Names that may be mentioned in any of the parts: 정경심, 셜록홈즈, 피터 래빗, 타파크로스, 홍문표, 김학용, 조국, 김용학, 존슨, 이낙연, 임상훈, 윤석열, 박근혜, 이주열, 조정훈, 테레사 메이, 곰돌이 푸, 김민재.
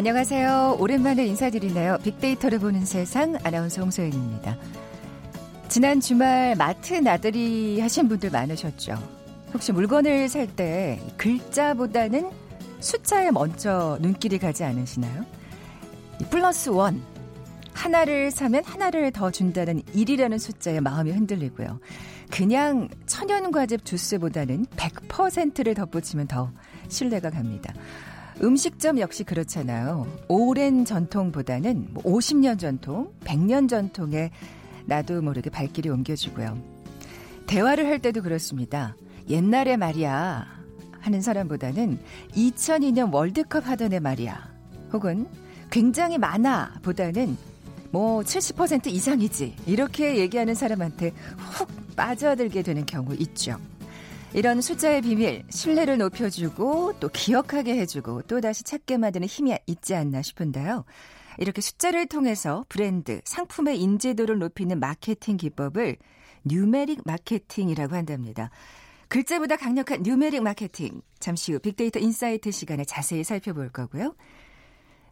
안녕하세요. 오랜만에 인사드리네요. 빅데이터를 보는 세상 아나운서 홍소연입니다. 지난 주말 마트 나들이 하신 분들 많으셨죠? 혹시 물건을 살 때 글자보다는 숫자에 먼저 눈길이 가지 않으시나요? 플러스 원, 하나를 사면 하나를 더 준다는 1이라는 숫자에 마음이 흔들리고요. 그냥 천연과즙 주스보다는 100%를 덧붙이면 더 신뢰가 갑니다. 음식점 역시 그렇잖아요. 오랜 전통보다는 50년 전통, 100년 전통에 나도 모르게 발길이 옮겨지고요. 대화를 할 때도 그렇습니다. 옛날에 말이야 하는 사람보다는 2002년 월드컵 하던 애 말이야, 혹은 굉장히 많아 보다는 70% 이상이지, 이렇게 얘기하는 사람한테 훅 빠져들게 되는 경우 있죠. 이런 숫자의 비밀, 신뢰를 높여주고 또 기억하게 해주고 또다시 찾게 만드는 힘이 있지 않나 싶은데요. 이렇게 숫자를 통해서 브랜드, 상품의 인지도를 높이는 마케팅 기법을 뉴메릭 마케팅이라고 한답니다. 글자보다 강력한 뉴메릭 마케팅, 잠시 후 빅데이터 인사이트 시간에 자세히 살펴볼 거고요.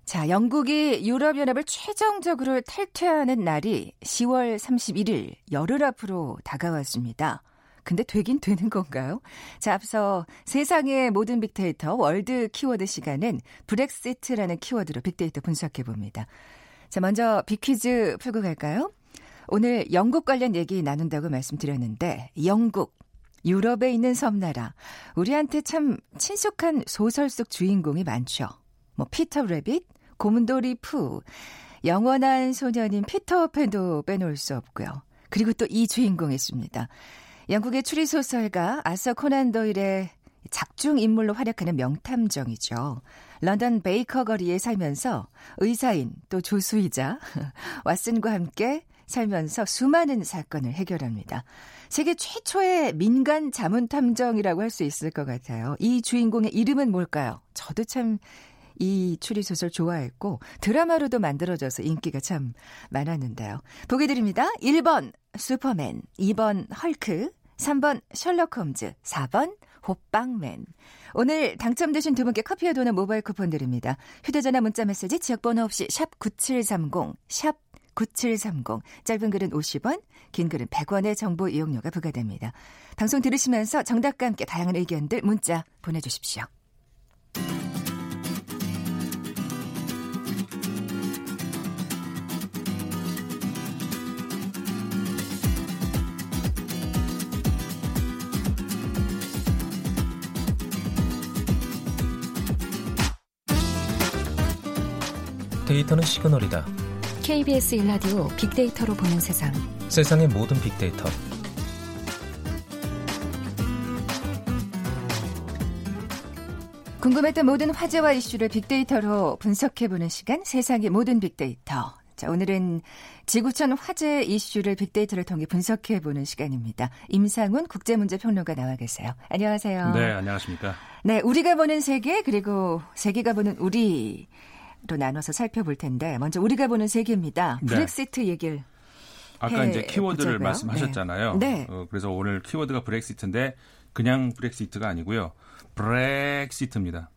자, 영국이 유럽연합을 최종적으로 탈퇴하는 날이 10월 31일, 열흘 앞으로 다가왔습니다. 근데 되긴 되는 건가요? 자, 앞서 세상의 모든 빅데이터 월드 키워드 시간은 브렉시트라는 키워드로 빅데이터 분석해봅니다. 자, 먼저 빅퀴즈 풀고 갈까요? 오늘 영국 관련 얘기 나눈다고 말씀드렸는데, 영국, 유럽에 있는 섬나라, 우리한테 참 친숙한 소설 속 주인공이 많죠. 피터 래빗, 곰돌이 푸, 영원한 소년인 피터팬도 빼놓을 수 없고요. 그리고 또 이 주인공이 있습니다. 영국의 추리소설가 아서 코난 도일의 작중인물로 활약하는 명탐정이죠. 런던 베이커 거리에 살면서 의사인 또 조수이자 왓슨과 함께 살면서 수많은 사건을 해결합니다. 세계 최초의 민간 자문탐정이라고 할 수 있을 것 같아요. 이 주인공의 이름은 뭘까요? 저도 참 이 추리소설 좋아했고 드라마로도 만들어져서 인기가 참 많았는데요. 보기 드립니다. 1번 슈퍼맨, 2번 헐크, 3번 셜록홈즈, 4번 호빵맨. 오늘 당첨되신 두 분께 커피와 도넛 모바일 쿠폰 드립니다. 휴대전화 문자메시지 지역번호 없이 샵9730, 샵9730. 짧은 글은 50원, 긴 글은 100원의 정보 이용료가 부과됩니다. 방송 들으시면서 정답과 함께 다양한 의견들 문자 보내주십시오. 데이터는 시그널이다. KBS 1라디오 빅데이터로 보는 세상. 세상의 모든 빅데이터. 궁금했던 모든 화제와 이슈를 빅데이터로 분석해보는 시간, 세상의 모든 빅데이터. 자, 오늘은 지구촌 화제 이슈를 빅데이터를 통해 분석해보는 시간입니다. 임상훈 국제문제평론가 나와 계세요. 안녕하세요. 네, 안녕하십니까. 네, 우리가 보는 세계, 그리고 세계가 보는 우리. 로 나눠서 살펴볼 텐데, 먼저 우리가 보는 세계입니다. 브렉시트 얘기를 아까 이제 키워드를 보자고요. 말씀하셨잖아요. 네. 그래서 오늘 키워드가 브렉시트인데 그냥 브렉시트가 아니고요. 브렉시트입니다.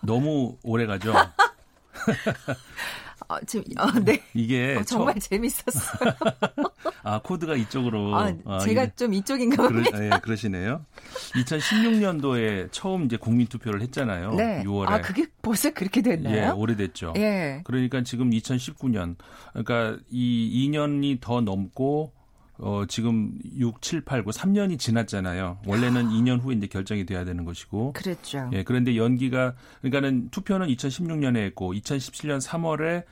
너무 오래가죠. 지금 이게 정말 재밌었어요. 아, 코드가 이쪽으로. 제가 이게, 좀 이쪽인가 봅니다. 그러시네요. 2016년도에 처음 이제 국민 투표를 했잖아요. 네. 6월에. 아, 그게 벌써 그렇게 됐나요? 예, 오래됐죠. 예. 그러니까 지금 2019년. 그러니까 이 2년이 더 넘고 지금 6, 7, 8, 9, 3년이 지났잖아요. 원래는 2년 후에 이제 결정이 돼야 되는 것이고. 그랬죠. 예, 그런데 연기가, 그러니까는 투표는 2016년에 했고, 2017년 3월에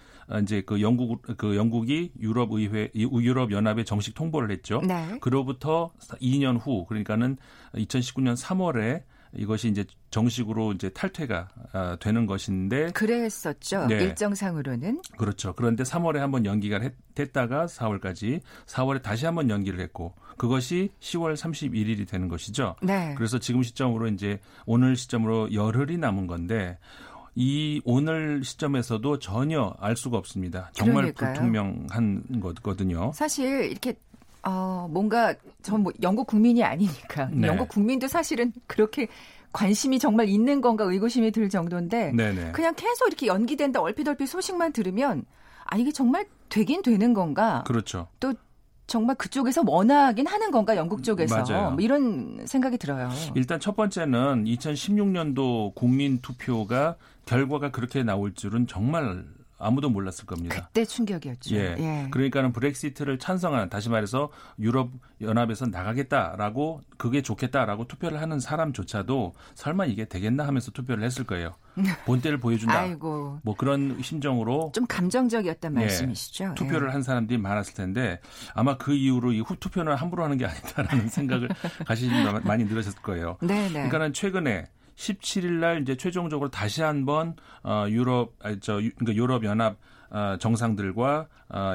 이제 영국이 유럽연합에 정식 통보를 했죠. 네. 그로부터 2년 후, 그러니까는 2019년 3월에 이것이 이제 정식으로 이제 탈퇴가 되는 것인데. 그랬었죠. 네. 일정상으로는. 그렇죠. 그런데 3월에 한번 연기가 됐다가 4월까지, 4월에 다시 한번 연기를 했고, 그것이 10월 31일이 되는 것이죠. 네. 그래서 지금 시점으로 이제 오늘 시점으로 열흘이 남은 건데, 이 오늘 시점에서도 전혀 알 수가 없습니다. 정말 그러니까요. 불투명한 거거든요. 사실 이렇게. 뭔가 전 영국 국민이 아니니까. 네. 영국 국민도 사실은 그렇게 관심이 정말 있는 건가 의구심이 들 정도인데 네네. 그냥 계속 이렇게 연기된다 얼핏얼핏 소식만 들으면 아 이게 정말 되긴 되는 건가? 그렇죠. 또 정말 그쪽에서 원하긴 하는 건가 영국 쪽에서 뭐 이런 생각이 들어요. 일단 첫 번째는 2016년도 국민투표가 결과가 그렇게 나올 줄은 정말 아무도 몰랐을 겁니다. 그때 충격이었죠. 예. 예. 그러니까는 브렉시트를 찬성한 다시 말해서 유럽 연합에서 나가겠다라고 그게 좋겠다라고 투표를 하는 사람조차도 설마 이게 되겠나 하면서 투표를 했을 거예요. 본때를 보여준다. 아이고. 뭐 그런 심정으로 좀 감정적이었단 말씀이시죠. 예. 투표를 예. 한 사람들이 많았을 텐데 아마 그 이후로 이 후투표는 함부로 하는 게 아니다라는 생각을 가시는 분이 많이 늘으셨을 거예요. 네. 그러니까는 최근에 17일 날 이제 최종적으로 다시 한번 유럽 연합 정상들과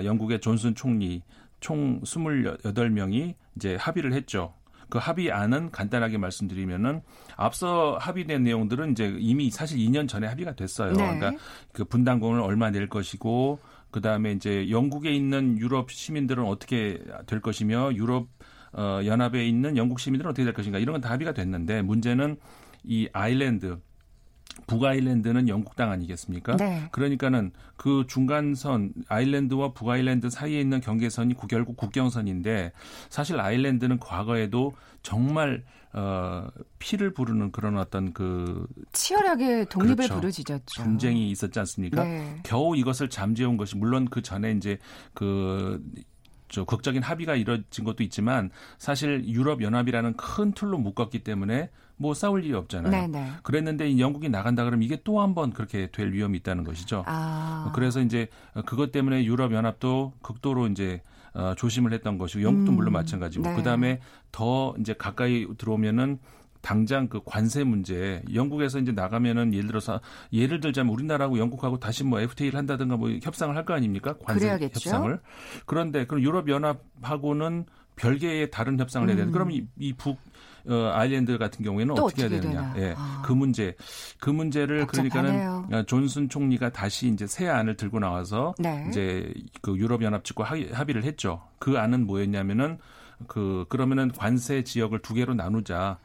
영국의 존슨 총리 총 28명이 이제 합의를 했죠. 그 합의안은 간단하게 말씀드리면은 앞서 합의된 내용들은 이제 이미 사실 2년 전에 합의가 됐어요. 네. 그러니까 그 분담금을 얼마 낼 것이고 그다음에 이제 영국에 있는 유럽 시민들은 어떻게 될 것이며 유럽 연합에 있는 영국 시민들은 어떻게 될 것인가 이런 건 다 합의가 됐는데 문제는 이 아일랜드, 북아일랜드는 영국 땅 아니겠습니까? 네. 그러니까는 그 중간선, 아일랜드와 북아일랜드 사이에 있는 경계선이 결국 국경선인데 사실 아일랜드는 과거에도 정말 피를 부르는 그런 어떤 그 치열하게 독립을 그렇죠. 부르짖었죠. 분쟁이 있었지 않습니까? 네. 겨우 이것을 잠재운 것이 물론 그 전에 이제 극적인 합의가 이뤄진 것도 있지만 사실 유럽연합이라는 큰 틀로 묶었기 때문에 뭐 싸울 일이 없잖아요. 네네. 그랬는데 영국이 나간다 그러면 이게 또 한 번 그렇게 될 위험이 있다는 것이죠. 아. 그래서 이제 그것 때문에 유럽연합도 극도로 이제 조심을 했던 것이고 영국도 물론 마찬가지고 네. 그다음에 더 이제 가까이 들어오면은 당장 그 관세 문제 영국에서 이제 나가면은 예를 들자면 우리나라하고 영국하고 다시 뭐 FTA를 한다든가 뭐 협상을 할 거 아닙니까? 관세 그래야겠죠. 협상을. 그런데 그럼 유럽 연합하고는 별개의 다른 협상을 해야 되는. 그럼 이 북 아일랜드 같은 경우에는 어떻게 해야 되느냐? 예. 아. 그 문제를 복잡하네요. 그러니까는 존슨 총리가 다시 이제 새 안을 들고 나와서 네. 이제 그 유럽 연합 측과 합의를 했죠. 그 안은 뭐였냐면은 그러면은 관세 지역을 두 개로 나누자.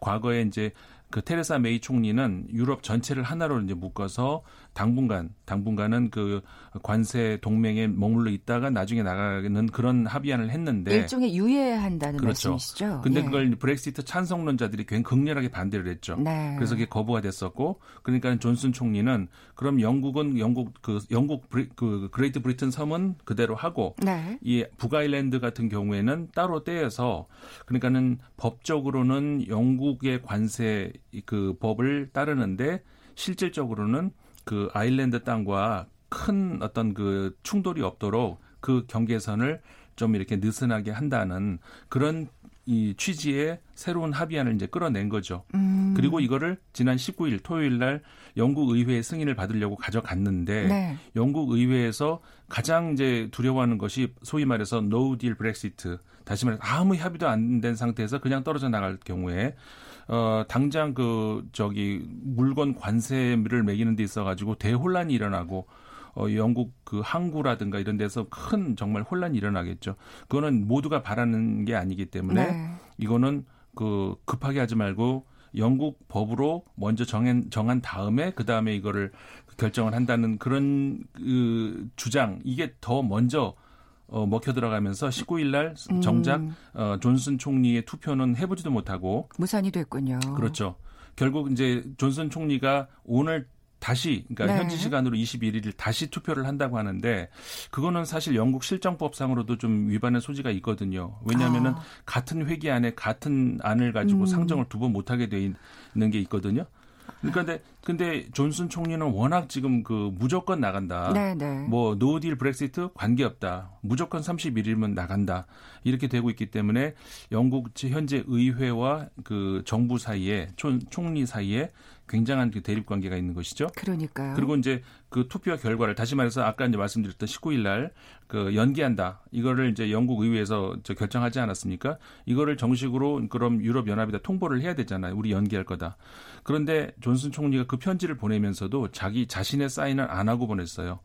과거에 이제 그 테레사 메이 총리는 유럽 전체를 하나로 이제 묶어서 당분간은 그 관세 동맹에 머물러 있다가 나중에 나가는 그런 합의안을 했는데 일종의 유예한다는 그렇죠. 말씀이시죠. 근데 예. 그걸 브렉시트 찬성론자들이 굉장히 극렬하게 반대를 했죠. 네. 그래서 그게 거부가 됐었고 그러니까 존슨 총리는 그럼 영국 그레이트 브리튼 섬은 그대로 하고 네. 이 북아일랜드 같은 경우에는 따로 떼어서 그러니까는 법적으로는 영국의 관세 그 법을 따르는데 실질적으로는 그 아일랜드 땅과 큰 어떤 그 충돌이 없도록 그 경계선을 좀 이렇게 느슨하게 한다는 그런 이 취지의 새로운 합의안을 이제 끌어낸 거죠. 그리고 이거를 지난 19일 토요일 날 영국 의회의 승인을 받으려고 가져갔는데 네. 영국 의회에서 가장 이제 두려워하는 것이 소위 말해서 no deal Brexit 다시 말해서 아무 합의도 안 된 상태에서 그냥 떨어져 나갈 경우에 당장 물건 관세를 매기는 데 있어가지고 대혼란이 일어나고 영국 그 항구라든가 이런 데서 큰 정말 혼란이 일어나겠죠. 그거는 모두가 바라는 게 아니기 때문에 네. 이거는 그 급하게 하지 말고 영국 법으로 먼저 정한 다음에 그 다음에 이거를 결정을 한다는 그런 그 주장 이게 더 먼저 먹혀 들어가면서 19일 날 정작 존슨 총리의 투표는 해보지도 못하고 무산이 됐군요. 그렇죠. 결국 이제 존슨 총리가 오늘 다시 그러니까 네. 현지 시간으로 21일 다시 투표를 한다고 하는데 그거는 사실 영국 실정법상으로도 좀 위반의 소지가 있거든요. 왜냐하면은 같은 회기 안에 같은 안을 가지고 상정을 두 번 못하게 돼 있는 게 있거든요. 그런데 근데 존슨 총리는 워낙 지금 그 무조건 나간다. 네네. 뭐 노딜 브렉시트 관계없다. 무조건 31일이면 나간다. 이렇게 되고 있기 때문에 영국 현재 의회와 그 정부 사이에 총리 사이에 굉장한 대립 관계가 있는 것이죠. 그러니까요. 그리고 이제 그 투표 결과를 다시 말해서 아까 이제 말씀드렸던 19일 날 그 연기한다. 이거를 이제 영국 의회에서 결정하지 않았습니까? 이거를 정식으로 그럼 유럽 연합에다 통보를 해야 되잖아요. 우리 연기할 거다. 그런데 존슨 총리가 그 편지를 보내면서도 자기 자신의 사인을 안 하고 보냈어요.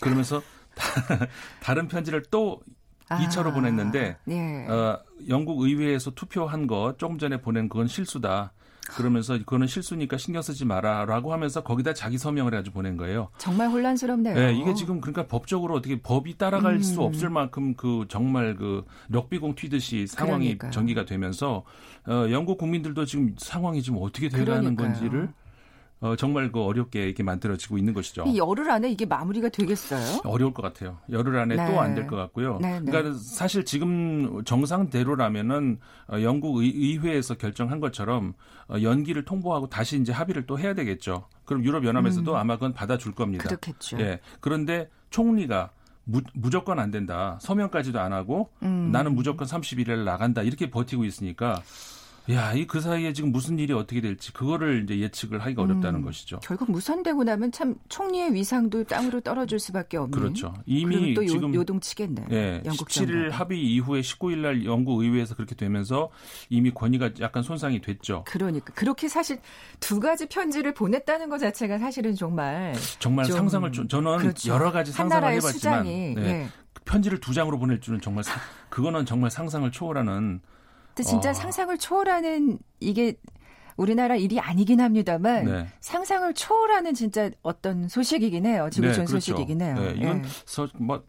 그러면서 다른 편지를 또 2차로 보냈는데 예. 영국 의회에서 투표한 거 조금 전에 보낸 그건 실수다. 그러면서 이거는 실수니까 신경 쓰지 마라라고 하면서 거기다 자기 서명을 아주 보낸 거예요. 정말 혼란스럽네요. 네, 이게 지금 그러니까 법적으로 어떻게 법이 따라갈 수 없을 만큼 그 정말 그 럭비공 튀듯이 상황이 그러니까요. 전개가 되면서 영국 국민들도 지금 상황이 지금 어떻게 되라는 건지를 정말 그 어렵게 이렇게 만들어지고 있는 것이죠. 열흘 안에 이게 마무리가 되겠어요? 어려울 것 같아요. 열흘 안에 네. 또 안 될 것 같고요. 네, 네. 그러니까 사실 지금 정상대로라면은 영국 의회에서 결정한 것처럼 연기를 통보하고 다시 이제 합의를 또 해야 되겠죠. 그럼 유럽연합에서도 아마 그건 받아줄 겁니다. 그렇겠죠. 예. 그런데 총리가 무조건 안 된다. 서명까지도 안 하고 나는 무조건 31일에 나간다. 이렇게 버티고 있으니까 야, 이 그 사이에 지금 무슨 일이 어떻게 될지 그거를 이제 예측을 하기가 어렵다는 것이죠. 결국 무산되고 나면 참 총리의 위상도 땅으로 떨어질 수밖에 없는. 그렇죠. 이미 또 지금 요동치겠네요. 예, 영국 17일 합의 이후에 19일 날 영국 의회에서 그렇게 되면서 이미 권위가 약간 손상이 됐죠. 그러니까 그렇게 사실 두 가지 편지를 보냈다는 것 자체가 사실은 정말 상상을 저는 그렇죠. 여러 가지 상상을 해봤지만 수장이, 예, 네. 편지를 두 장으로 보낼 줄은 정말 그거는 정말 상상을 초월하는. 진짜 상상을 초월하는 이게 우리나라 일이 아니긴 합니다만 네. 상상을 초월하는 진짜 어떤 소식이긴 해요. 지구촌 네, 그렇죠. 소식이긴 해요. 네, 이건 네.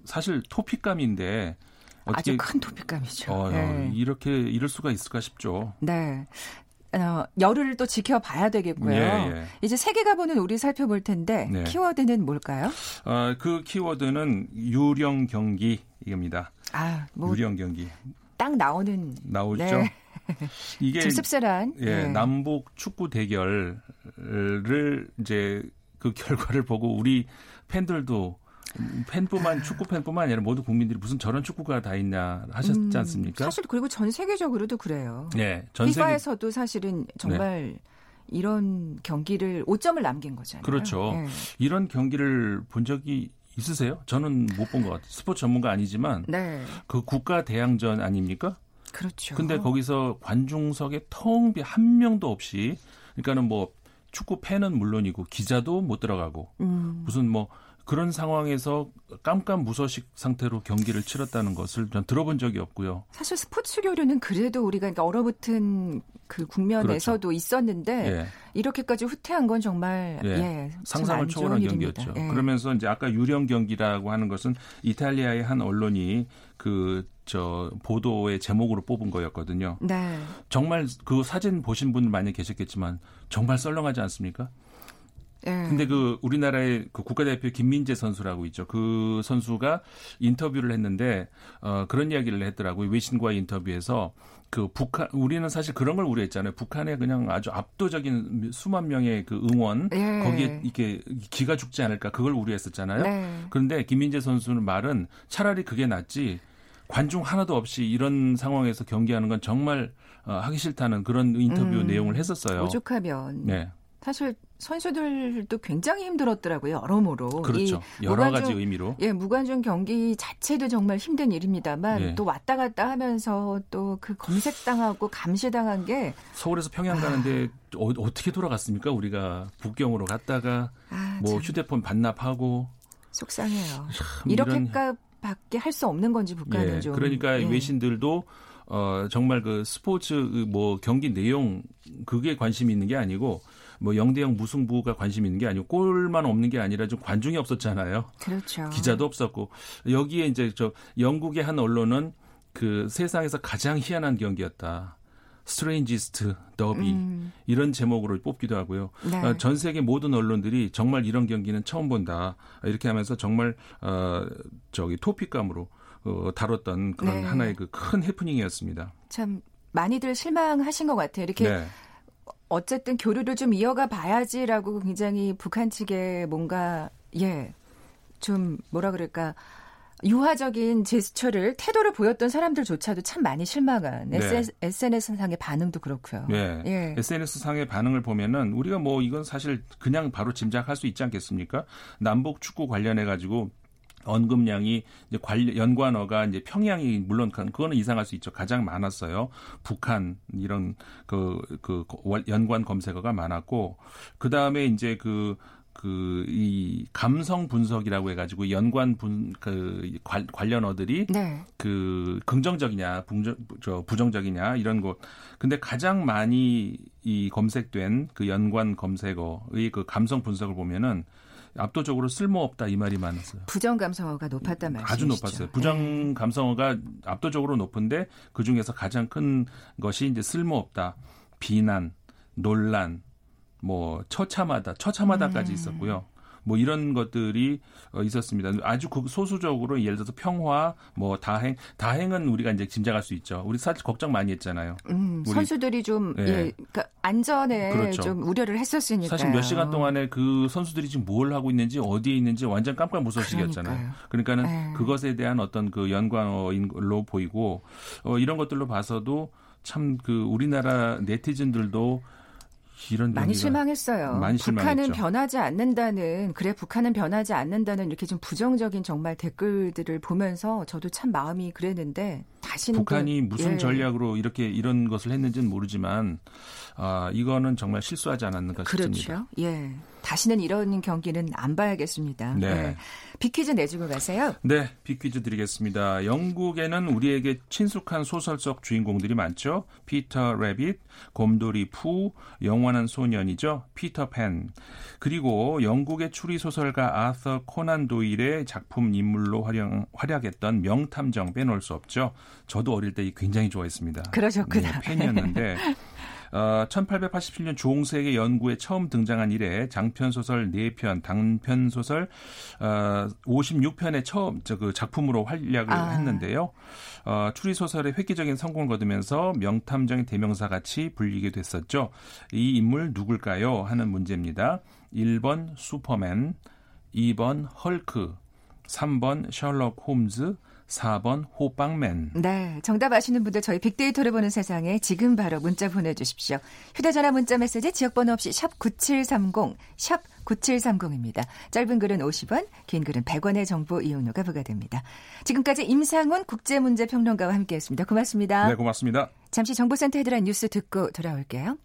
사실 토픽감인데 어떻게 아주 큰 토픽감이죠. 네. 이렇게 이럴 수가 있을까 싶죠. 네. 열흘을 또 지켜봐야 되겠고요. 예. 이제 세계가 보는 우리 살펴볼 텐데 네. 키워드는 뭘까요? 그 키워드는 유령 경기 입니다. 유령 경기. 딱 나오죠. 네. 이게 씁쓸한 예, 남북 축구 대결을 이제 그 결과를 보고 우리 팬들도 축구 팬뿐만 아니라 모두 국민들이 무슨 저런 축구가 다 있냐 하셨지 않습니까? 사실 그리고 전 세계적으로도 그래요. 네, 피파에서도 사실은 정말 네. 이런 경기를 5점을 남긴 거잖아요. 그렇죠. 네. 이런 경기를 본 적이 있으세요? 저는 못 본 것 같아요. 스포츠 전문가 아니지만 네. 그 국가 대항전 아닙니까? 그렇죠. 근데 거기서 관중석에 텅 비 한 명도 없이 그러니까는 뭐 축구 팬은 물론이고 기자도 못 들어가고 무슨 뭐 그런 상황에서 깜깜무소식 상태로 경기를 치렀다는 것을 전 들어본 적이 없고요. 사실 스포츠 교류는 그래도 우리가 그러니까 얼어붙은 그 국면에서도 그렇죠. 있었는데 예. 이렇게까지 후퇴한 건 정말 예. 예, 상상을 초월한 경기였죠. 예. 그러면서 이제 아까 유령 경기라고 하는 것은 이탈리아의 한 언론이 보도의 제목으로 뽑은 거였거든요. 네. 정말 그 사진 보신 분 많이 계셨겠지만 정말 썰렁하지 않습니까? 근데 그 우리나라의 그 국가대표 김민재 선수라고 있죠. 그 선수가 인터뷰를 했는데 그런 이야기를 했더라고요. 외신과의 인터뷰에서 그 우리는 사실 그런 걸 우려했잖아요. 북한의 그냥 아주 압도적인 수만 명의 그 응원 예. 거기에 이렇게 기가 죽지 않을까 그걸 우려했었잖아요. 네. 그런데 김민재 선수는 말은 차라리 그게 낫지. 관중 하나도 없이 이런 상황에서 경기하는 건 정말 하기 싫다는 그런 인터뷰 내용을 했었어요. 오죽하면. 네. 사실 선수들도 굉장히 힘들었더라고요. 여러모로. 그렇죠. 여러 가지 의미로. 예, 무관중 경기 자체도 정말 힘든 일입니다만 예. 또 왔다 갔다 하면서 또 그 검색당하고 감시당한 게. 서울에서 평양 가는데 어떻게 돌아갔습니까? 우리가 북경으로 갔다가 휴대폰 반납하고. 속상해요. 이렇게밖에 할 수 없는 건지 북한은 예, 좀. 그러니까 외신들도. 정말 그 스포츠 경기 내용 그게 관심이 있는 게 아니고 0-0 무승부가 관심이 있는 게 아니고 골만 없는 게 아니라 좀 관중이 없었잖아요. 그렇죠. 기자도 없었고 여기에 이제 영국의 한 언론은 그 세상에서 가장 희한한 경기였다. 스트레인지스트 더비 이런 제목으로 뽑기도 하고요. 네. 전 세계 모든 언론들이 정말 이런 경기는 처음 본다. 이렇게 하면서 정말 토픽감으로 다뤘던 그런 네. 하나의 그 큰 해프닝이었습니다. 참 많이들 실망하신 것 같아요. 이렇게 네. 어쨌든 교류를 좀 이어가 봐야지라고 굉장히 북한 측에 뭔가 좀 뭐라 그럴까 유화적인 제스처를 태도를 보였던 사람들조차도 참 많이 실망한 네. SNS상의 반응도 그렇고요. 네. 예. SNS상의 반응을 보면은 우리가 이건 사실 그냥 바로 짐작할 수 있지 않겠습니까? 남북 축구 관련해 가지고. 언급량이 이제 연관어가 이제 평양이 물론 그거는 이상할 수 있죠. 가장 많았어요. 북한 이런 연관 검색어가 많았고 그다음에 이제 그 이 감성 분석이라고 해가지고 연관 분 그 관련어들이 네. 그 긍정적이냐 부정적이냐 이런 것. 근데 가장 많이 이 검색된 그 연관 검색어의 그 감성 분석을 보면은 압도적으로 쓸모없다 이 말이 많았어요. 부정 감성어가 높았단 말이죠. 아주 높았어요. 부정 감성어가 압도적으로 높은데 그 중에서 가장 큰 것이 이제 쓸모없다, 비난, 논란. 뭐 처참하다까지 있었고요. 뭐 이런 것들이 있었습니다. 아주 소수적으로 예를 들어서 평화, 뭐 다행은 우리가 이제 짐작할 수 있죠. 우리 사실 걱정 많이 했잖아요. 선수들이 좀 예. 예, 그러니까 안전에 그렇죠. 좀 우려를 했었으니까요. 사실 몇 시간 동안에 그 선수들이 지금 뭘 하고 있는지 어디에 있는지 완전 깜깜 무소식이었잖아요. 그러니까는 그것에 대한 어떤 그 연관어인 걸로 보이고 이런 것들로 봐서도 참 그 우리나라 네티즌들도 많이 실망했어요. 북한은 변하지 않는다는 이렇게 좀 부정적인 정말 댓글들을 보면서 저도 참 마음이 그랬는데 다시는 북한이 또, 무슨 예. 전략으로 이렇게 이런 것을 했는지는 모르지만 아, 이거는 정말 실수하지 않았는가 싶습니다. 그렇죠. 예, 다시는 이런 경기는 안 봐야겠습니다. 네, 네. 빅퀴즈 내주고 가세요. 네, 빅퀴즈 드리겠습니다. 영국에는 우리에게 친숙한 소설 속 주인공들이 많죠. 피터 래빗, 곰돌이 푸, 영원한 소년이죠. 피터팬. 그리고 영국의 추리소설가 아서 코난 도일의 작품 인물로 활약했던 명탐정 빼놓을 수 없죠. 저도 어릴 때 굉장히 좋아했습니다. 그러셨구나. 네, 팬이었는데 1887년 조홍석의 연구에 처음 등장한 이래 장편소설 4편, 단편소설 56편의 처음 그 작품으로 활약을 했는데요. 추리소설의 획기적인 성공을 거두면서 명탐정의 대명사같이 불리게 됐었죠. 이 인물 누굴까요? 하는 문제입니다. 1번 슈퍼맨, 2번 헐크, 3번 셜록홈즈, 4번 호빵맨. 네, 정답 아시는 분들 저희 빅데이터를 보는 세상에 지금 바로 문자 보내주십시오. 휴대전화 문자 메시지 지역번호 없이 샵 9730, 샵 9730입니다. 짧은 글은 50원, 긴 글은 100원의 정보 이용료가 부과됩니다. 지금까지 임상훈 국제문제평론가와 함께했습니다. 고맙습니다. 네, 고맙습니다. 잠시 정보센터 헤드라인 뉴스 듣고 돌아올게요.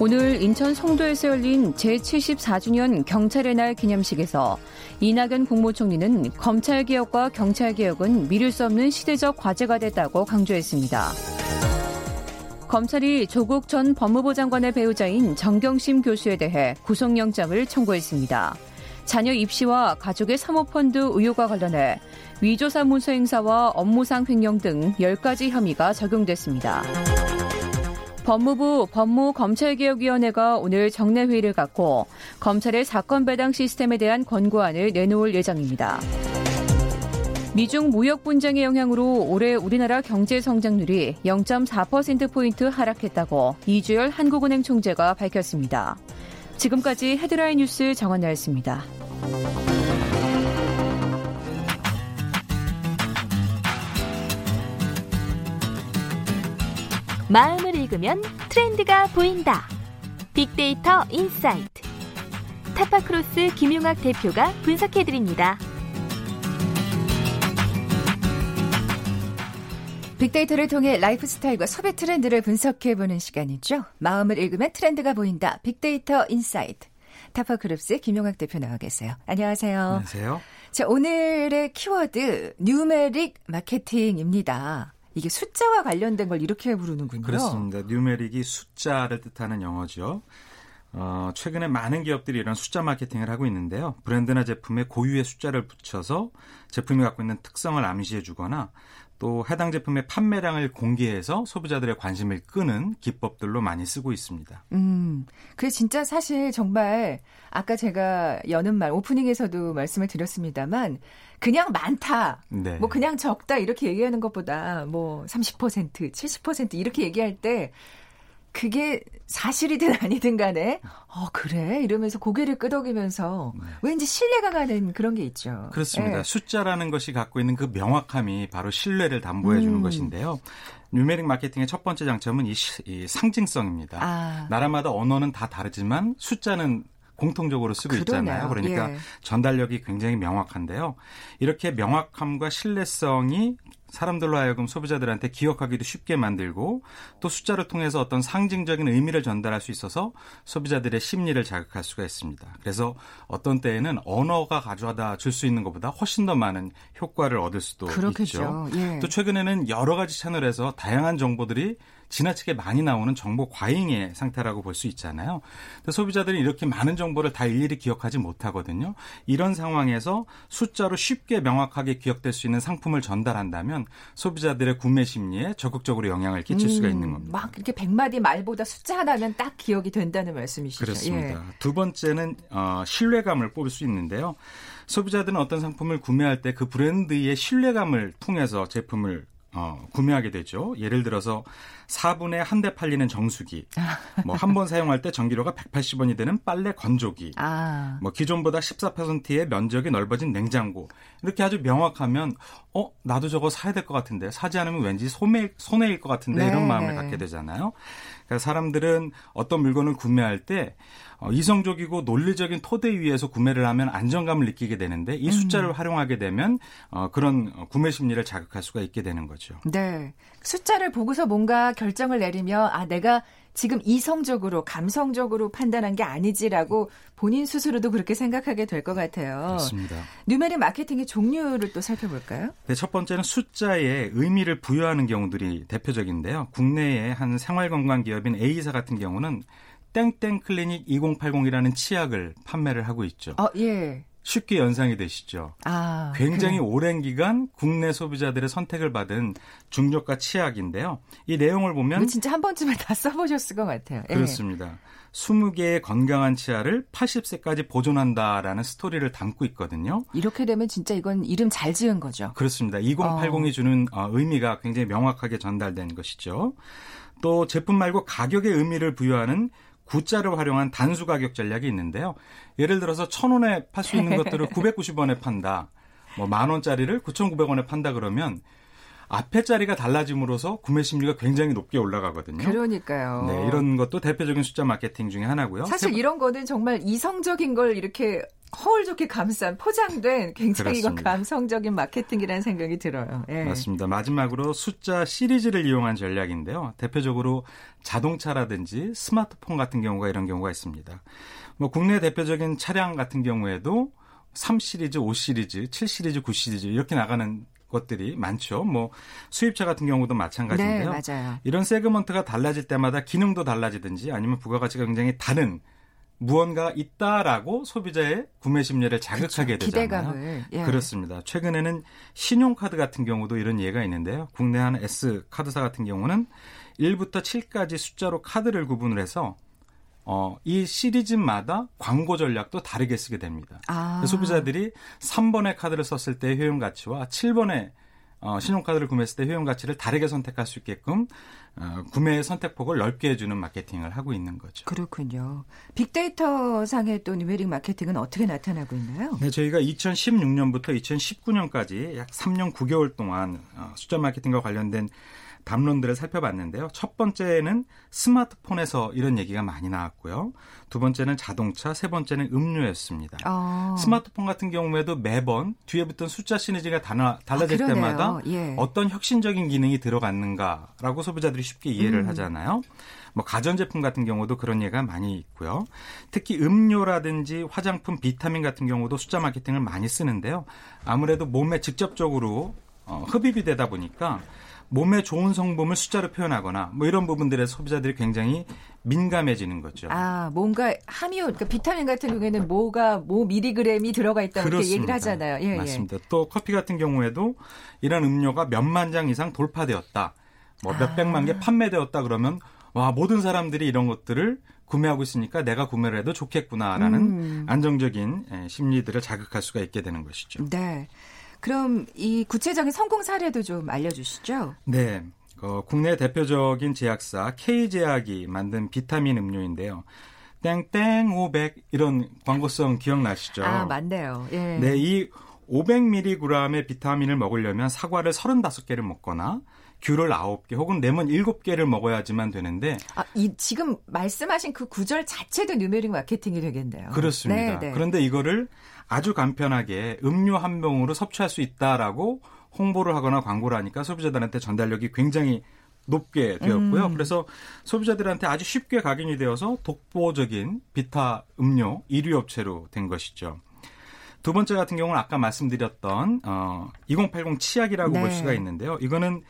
오늘 인천 송도에서 열린 제74주년 경찰의 날 기념식에서 이낙연 국무총리는 검찰개혁과 경찰개혁은 미룰 수 없는 시대적 과제가 됐다고 강조했습니다. 검찰이 조국 전 법무부 장관의 배우자인 정경심 교수에 대해 구속영장을 청구했습니다. 자녀 입시와 가족의 사모펀드 의혹과 관련해 위조사 문서 행사와 업무상 횡령 등 10가지 혐의가 적용됐습니다. 법무부 법무검찰개혁위원회가 오늘 정례회의를 갖고 검찰의 사건 배당 시스템에 대한 권고안을 내놓을 예정입니다. 미중 무역 분쟁의 영향으로 올해 우리나라 경제 성장률이 0.4%포인트 하락했다고 이주열 한국은행 총재가 밝혔습니다. 지금까지 헤드라인 뉴스 정원나였습니다. 마음을 읽으면 트렌드가 보인다. 빅데이터 인사이트. 타파크로스 김용학 대표가 분석해드립니다. 빅데이터를 통해 라이프스타일과 소비 트렌드를 분석해보는 시간이죠. 마음을 읽으면 트렌드가 보인다. 빅데이터 인사이트. 타파크로스 김용학 대표 나와 계세요. 안녕하세요. 안녕하세요. 자, 오늘의 키워드 뉴메릭 마케팅입니다. 이게 숫자와 관련된 걸 이렇게 부르는군요. 그렇습니다. 뉴메릭이 숫자를 뜻하는 영어죠. 최근에 많은 기업들이 이런 숫자 마케팅을 하고 있는데요. 브랜드나 제품에 고유의 숫자를 붙여서 제품이 갖고 있는 특성을 암시해주거나 또 해당 제품의 판매량을 공개해서 소비자들의 관심을 끄는 기법들로 많이 쓰고 있습니다. 그게 진짜 사실 정말 아까 제가 여는 말 오프닝에서도 말씀을 드렸습니다만 그냥 많다, 네. 뭐 그냥 적다 이렇게 얘기하는 것보다 뭐 30%, 70% 이렇게 얘기할 때 그게 사실이든 아니든 간에 그래? 이러면서 고개를 끄덕이면서 왠지 신뢰가 가는 그런 게 있죠. 그렇습니다. 예. 숫자라는 것이 갖고 있는 그 명확함이 바로 신뢰를 담보해 주는 것인데요. 뉴메릭 마케팅의 첫 번째 장점은 이 상징성입니다. 나라마다 언어는 다 다르지만 숫자는 공통적으로 쓰고 있잖아요. 그러니까 예. 전달력이 굉장히 명확한데요. 이렇게 명확함과 신뢰성이 사람들로 하여금 소비자들한테 기억하기도 쉽게 만들고 또 숫자를 통해서 어떤 상징적인 의미를 전달할 수 있어서 소비자들의 심리를 자극할 수가 있습니다. 그래서 어떤 때에는 언어가 가져다 줄 수 있는 것보다 훨씬 더 많은 효과를 얻을 수도 그렇겠죠. 있죠. 예. 또 최근에는 여러 가지 채널에서 다양한 정보들이 지나치게 많이 나오는 정보 과잉의 상태라고 볼 수 있잖아요. 근데 소비자들이 이렇게 많은 정보를 다 일일이 기억하지 못하거든요. 이런 상황에서 숫자로 쉽게 명확하게 기억될 수 있는 상품을 전달한다면 소비자들의 구매 심리에 적극적으로 영향을 끼칠 수가 있는 겁니다. 막 이렇게 100마디 말보다 숫자 하나면 딱 기억이 된다는 말씀이시죠. 그렇습니다. 예. 두 번째는 신뢰감을 뽑을 수 있는데요. 소비자들은 어떤 상품을 구매할 때 그 브랜드의 신뢰감을 통해서 제품을 구매하게 되죠. 예를 들어서 4분에 한 대 팔리는 정수기, 뭐 한 번 사용할 때 전기료가 180원이 되는 빨래 건조기, 뭐 기존보다 14%의 면적이 넓어진 냉장고. 이렇게 아주 명확하면 나도 저거 사야 될 것 같은데 사지 않으면 왠지 손해일 것 같은데 네. 이런 마음을 갖게 되잖아요. 그러니까 사람들은 어떤 물건을 구매할 때 이성적이고 논리적인 토대 위에서 구매를 하면 안정감을 느끼게 되는데 이 숫자를 활용하게 되면 그런 구매 심리를 자극할 수가 있게 되는 거죠. 네. 숫자를 보고서 뭔가 결정을 내리면 내가 지금 이성적으로 감성적으로 판단한 게 아니지라고 본인 스스로도 그렇게 생각하게 될 것 같아요. 그렇습니다. 뉴메릭 마케팅의 종류를 또 살펴볼까요? 네, 첫 번째는 숫자에 의미를 부여하는 경우들이 대표적인데요. 국내의 한 생활건강기업인 A사 같은 경우는 땡땡클리닉 2080이라는 치약을 판매를 하고 있죠. 예. 쉽게 연상이 되시죠. 굉장히 그래. 오랜 기간 국내 소비자들의 선택을 받은 중저가 치약인데요. 이 내용을 보면 진짜 한 번쯤은 다 써보셨을 것 같아요. 예. 그렇습니다. 20개의 건강한 치아를 80세까지 보존한다라는 스토리를 담고 있거든요. 이렇게 되면 진짜 이건 이름 잘 지은 거죠. 그렇습니다. 2080이 주는 의미가 굉장히 명확하게 전달된 것이죠. 또 제품 말고 가격의 의미를 부여하는 구자를 활용한 단수 가격 전략이 있는데요. 예를 들어서 1,000원에 팔 수 있는 것들을 990원에 판다. 뭐 10,000원짜리를 9,900원에 판다 그러면 앞에 자리가 달라짐으로써 구매 심리가 굉장히 높게 올라가거든요. 그러니까요. 네, 이런 것도 대표적인 숫자 마케팅 중에 하나고요. 사실 이런 거는 정말 이성적인 걸 이렇게 허울 좋게 감싼 포장된 굉장히 감성적인 마케팅이라는 생각이 들어요. 예. 맞습니다. 마지막으로 숫자 시리즈를 이용한 전략인데요. 대표적으로 자동차라든지 스마트폰 같은 경우가 이런 경우가 있습니다. 뭐 국내 대표적인 차량 같은 경우에도 3시리즈, 5시리즈, 7시리즈, 9시리즈 이렇게 나가는 것들이 많죠. 뭐 수입차 같은 경우도 마찬가지인데요. 네, 맞아요. 이런 세그먼트가 달라질 때마다 기능도 달라지든지 아니면 부가가치가 굉장히 다른 무언가 있다라고 소비자의 구매 심리를 자극하게 되잖아요. 기대감을. 예. 그렇습니다. 최근에는 신용카드 같은 경우도 이런 예가 있는데요. 국내 한 S 카드사 같은 경우는 1부터 7까지 숫자로 카드를 구분을 해서 이 시리즈마다 광고 전략도 다르게 쓰게 됩니다. 소비자들이 3번의 카드를 썼을 때의 효용 가치와 7번의 신용카드를 구매했을 때 효용 가치를 다르게 선택할 수 있게끔 구매의 선택폭을 넓게 해주는 마케팅을 하고 있는 거죠. 그렇군요. 빅데이터 상의 또 뉴메릭 마케팅은 어떻게 나타나고 있나요? 네, 저희가 2016년부터 2019년까지 약 3년 9개월 동안 숫자 마케팅과 관련된 담론들을 살펴봤는데요. 첫 번째는 스마트폰에서 이런 얘기가 많이 나왔고요. 두 번째는 자동차, 세 번째는 음료였습니다. 스마트폰 같은 경우에도 매번 뒤에 붙은 숫자 시리즈가 달라질 때마다 예. 어떤 혁신적인 기능이 들어갔는가라고 소비자들이 쉽게 이해를 하잖아요. 뭐 가전제품 같은 경우도 그런 예가 많이 있고요. 특히 음료라든지 화장품, 비타민 같은 경우도 숫자 마케팅을 많이 쓰는데요. 아무래도 몸에 직접적으로 흡입이 되다 보니까 몸에 좋은 성분을 숫자로 표현하거나 뭐 이런 부분들에서 소비자들이 굉장히 민감해지는 거죠. 뭔가 함유, 그러니까 비타민 같은 경우에는 뭐 미리그램이 들어가 있다고 이렇게 얘기를 하잖아요. 예, 맞습니다. 예. 또 커피 같은 경우에도 이런 음료가 몇만 장 이상 돌파되었다. 뭐 몇백만 개 판매되었다 그러면 모든 사람들이 이런 것들을 구매하고 있으니까 내가 구매를 해도 좋겠구나라는 안정적인 심리들을 자극할 수가 있게 되는 것이죠. 네. 그럼 이 구체적인 성공 사례도 좀 알려주시죠. 네. 국내 대표적인 제약사 K제약이 만든 비타민 음료인데요. 땡땡 500 이런 광고성 기억나시죠? 맞네요. 예. 네. 이 500mg의 비타민을 먹으려면 사과를 35개를 먹거나 귤을 9개 혹은 레몬 7개를 먹어야지만 되는데 이 지금 말씀하신 그 구절 자체도 뉴메릭 마케팅이 되겠네요. 그렇습니다. 네네. 그런데 이거를 아주 간편하게 음료 한 병으로 섭취할 수 있다라고 홍보를 하거나 광고를 하니까 소비자들한테 전달력이 굉장히 높게 되었고요. 그래서 소비자들한테 아주 쉽게 각인이 되어서 독보적인 비타 음료 1위 업체로 된 것이죠. 두 번째 같은 경우는 아까 말씀드렸던 2080 치약이라고 볼 수가 있는데요. 이거는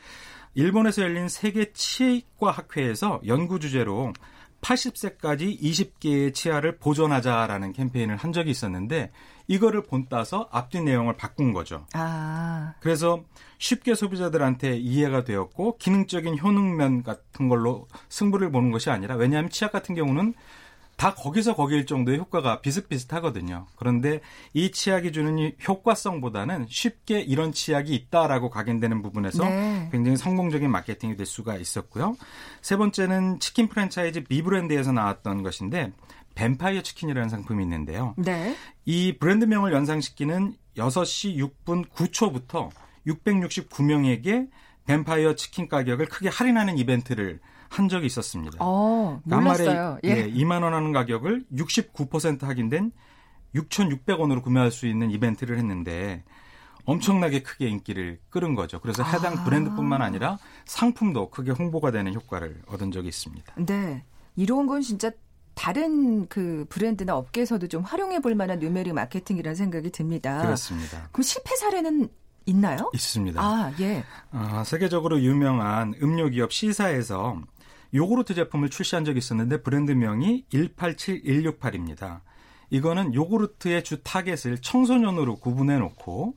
일본에서 열린 세계 치과 학회에서 연구 주제로 80세까지 20개의 치아를 보존하자라는 캠페인을 한 적이 있었는데 이거를 본따서 앞뒤 내용을 바꾼 거죠. 그래서 쉽게 소비자들한테 이해가 되었고 기능적인 효능면 같은 걸로 승부를 보는 것이 아니라, 왜냐하면 치약 같은 경우는 다 거기서 거기일 정도의 효과가 비슷비슷하거든요. 그런데 이 치약이 주는 이 효과성보다는 쉽게 이런 치약이 있다라고 각인되는 부분에서 굉장히 성공적인 마케팅이 될 수가 있었고요. 세 번째는 치킨 프랜차이즈 B 브랜드에서 나왔던 것인데 뱀파이어 치킨이라는 상품이 있는데요. 이 브랜드명을 연상시키는 6시 6분 9초부터 669명에게 뱀파이어 치킨 가격을 크게 할인하는 이벤트를 한 적이 있었습니다. 몰랐어요. 예. 2만 원 하는 가격을 69% 할인된 6,600원으로 구매할 수 있는 이벤트를 했는데 엄청나게 크게 인기를 끌은 거죠. 그래서 해당 브랜드뿐만 아니라 상품도 크게 홍보가 되는 효과를 얻은 적이 있습니다. 네. 이런 건 진짜 다른 그 브랜드나 업계에서도 좀 활용해 볼 만한 누메릭 마케팅이라는 생각이 듭니다. 그렇습니다. 그럼 실패 사례는 있나요? 있습니다. 세계적으로 유명한 음료 기업 시사에서 요구르트 제품을 출시한 적이 있었는데 브랜드명이 187168입니다. 이거는 요구르트의 주 타겟을 청소년으로 구분해놓고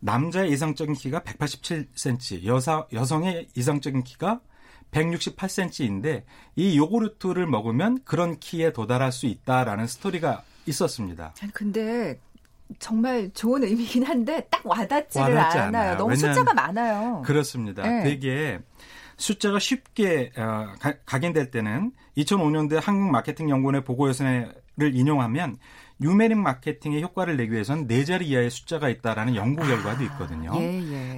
남자의 이상적인 키가 187cm, 여성의 이상적인 키가 168cm인데 이 요구르트를 먹으면 그런 키에 도달할 수 있다라는 스토리가 있었습니다. 근데 정말 좋은 의미긴 한데 딱 와닿지를 않아요. 너무 숫자가 많아요. 그렇습니다. 네. 되게 숫자가 쉽게 각인될 때는 2005년대 한국마케팅연구원의 보고서를 인용하면 누메릭 마케팅의 효과를 내기 위해서는 4자리 이하의 숫자가 있다라는 연구 결과도 있거든요.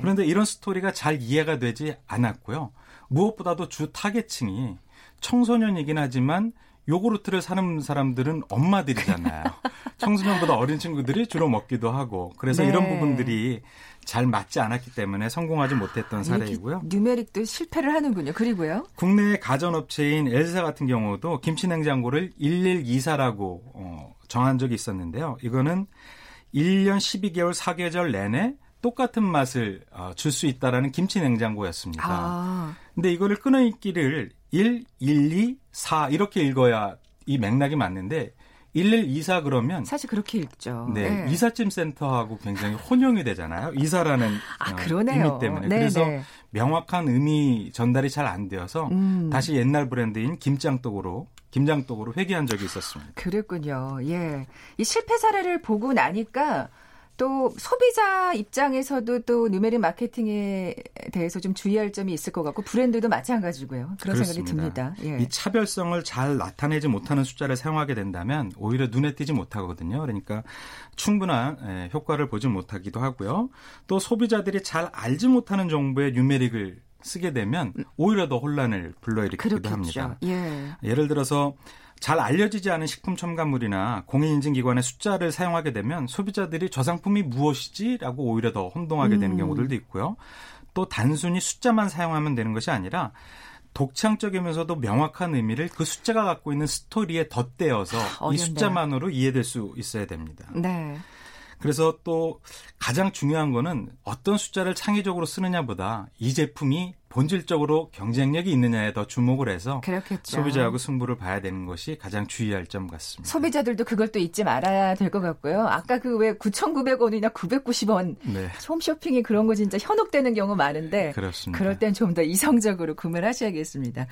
그런데 이런 스토리가 잘 이해가 되지 않았고요. 무엇보다도 주 타겟층이 청소년이긴 하지만 요구르트를 사는 사람들은 엄마들이잖아요. 청소년보다 어린 친구들이 주로 먹기도 하고, 그래서 이런 부분들이 잘 맞지 않았기 때문에 성공하지 못했던 사례이고요. 뉴메릭도 실패를 하는군요. 그리고요. 국내 가전업체인 엘사 같은 경우도 김치냉장고를 1124라고 정한 적이 있었는데요. 이거는 1년 12개월 4계절 내내 똑같은 맛을 줄 수 있다라는 김치냉장고였습니다. 근데 이거를 끊어읽기를 1, 1, 2, 4 이렇게 읽어야 이 맥락이 맞는데 1124 그러면 사실 그렇게 읽죠. 이삿짐 센터하고 굉장히 혼용이 되잖아요. 이사라는 의미 때문에. 그래서 명확한 의미 전달이 잘 안 되어서 다시 옛날 브랜드인 김장떡으로 회귀한 적이 있었습니다. 그랬군요. 예, 이 실패 사례를 보고 나니까 또 소비자 입장에서도 또 누메릭 마케팅에 대해서 좀 주의할 점이 있을 것 같고 브랜드도 마찬가지고요. 그렇습니다. 생각이 듭니다. 이 차별성을 잘 나타내지 못하는 숫자를 사용하게 된다면 오히려 눈에 띄지 못하거든요. 그러니까 충분한 효과를 보지 못하기도 하고요. 또 소비자들이 잘 알지 못하는 정보의 누메릭을 쓰게 되면 오히려 더 혼란을 불러일으키기도 합니다. 예를 들어서 잘 알려지지 않은 식품 첨가물이나 공인인증기관의 숫자를 사용하게 되면 소비자들이 저 상품이 무엇이지라고 오히려 더 혼동하게 되는 경우들도 있고요. 또 단순히 숫자만 사용하면 되는 것이 아니라 독창적이면서도 명확한 의미를 그 숫자가 갖고 있는 스토리에 덧대어서 이 숫자만으로 이해될 수 있어야 됩니다. 그래서 또 가장 중요한 거는 어떤 숫자를 창의적으로 쓰느냐보다 이 제품이 본질적으로 경쟁력이 있느냐에 더 주목을 해서 소비자하고 승부를 봐야 되는 것이 가장 주의할 점 같습니다. 소비자들도 그걸 또 잊지 말아야 될 것 같고요. 아까 그 왜 9,900원이나 990원 홈쇼핑이 그런 거 진짜 현혹되는 경우 많은데 그럴 땐 좀 더 이성적으로 구매를 하셔야겠습니다.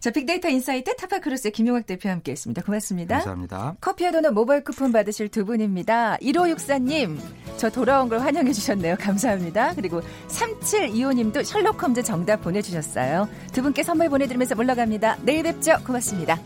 자, 빅데이터 인사이트 타파크로스의 김용학 대표와 함께했습니다. 고맙습니다. 감사합니다. 커피와 도넛 모바일 쿠폰 받으실 두 분입니다. 1564님, 저 돌아온 걸 환영해 주셨네요. 감사합니다. 그리고 3725님도 셜록홈즈 정답 보내주셨어요. 두 분께 선물 보내드리면서 물러갑니다. 내일 뵙죠. 고맙습니다.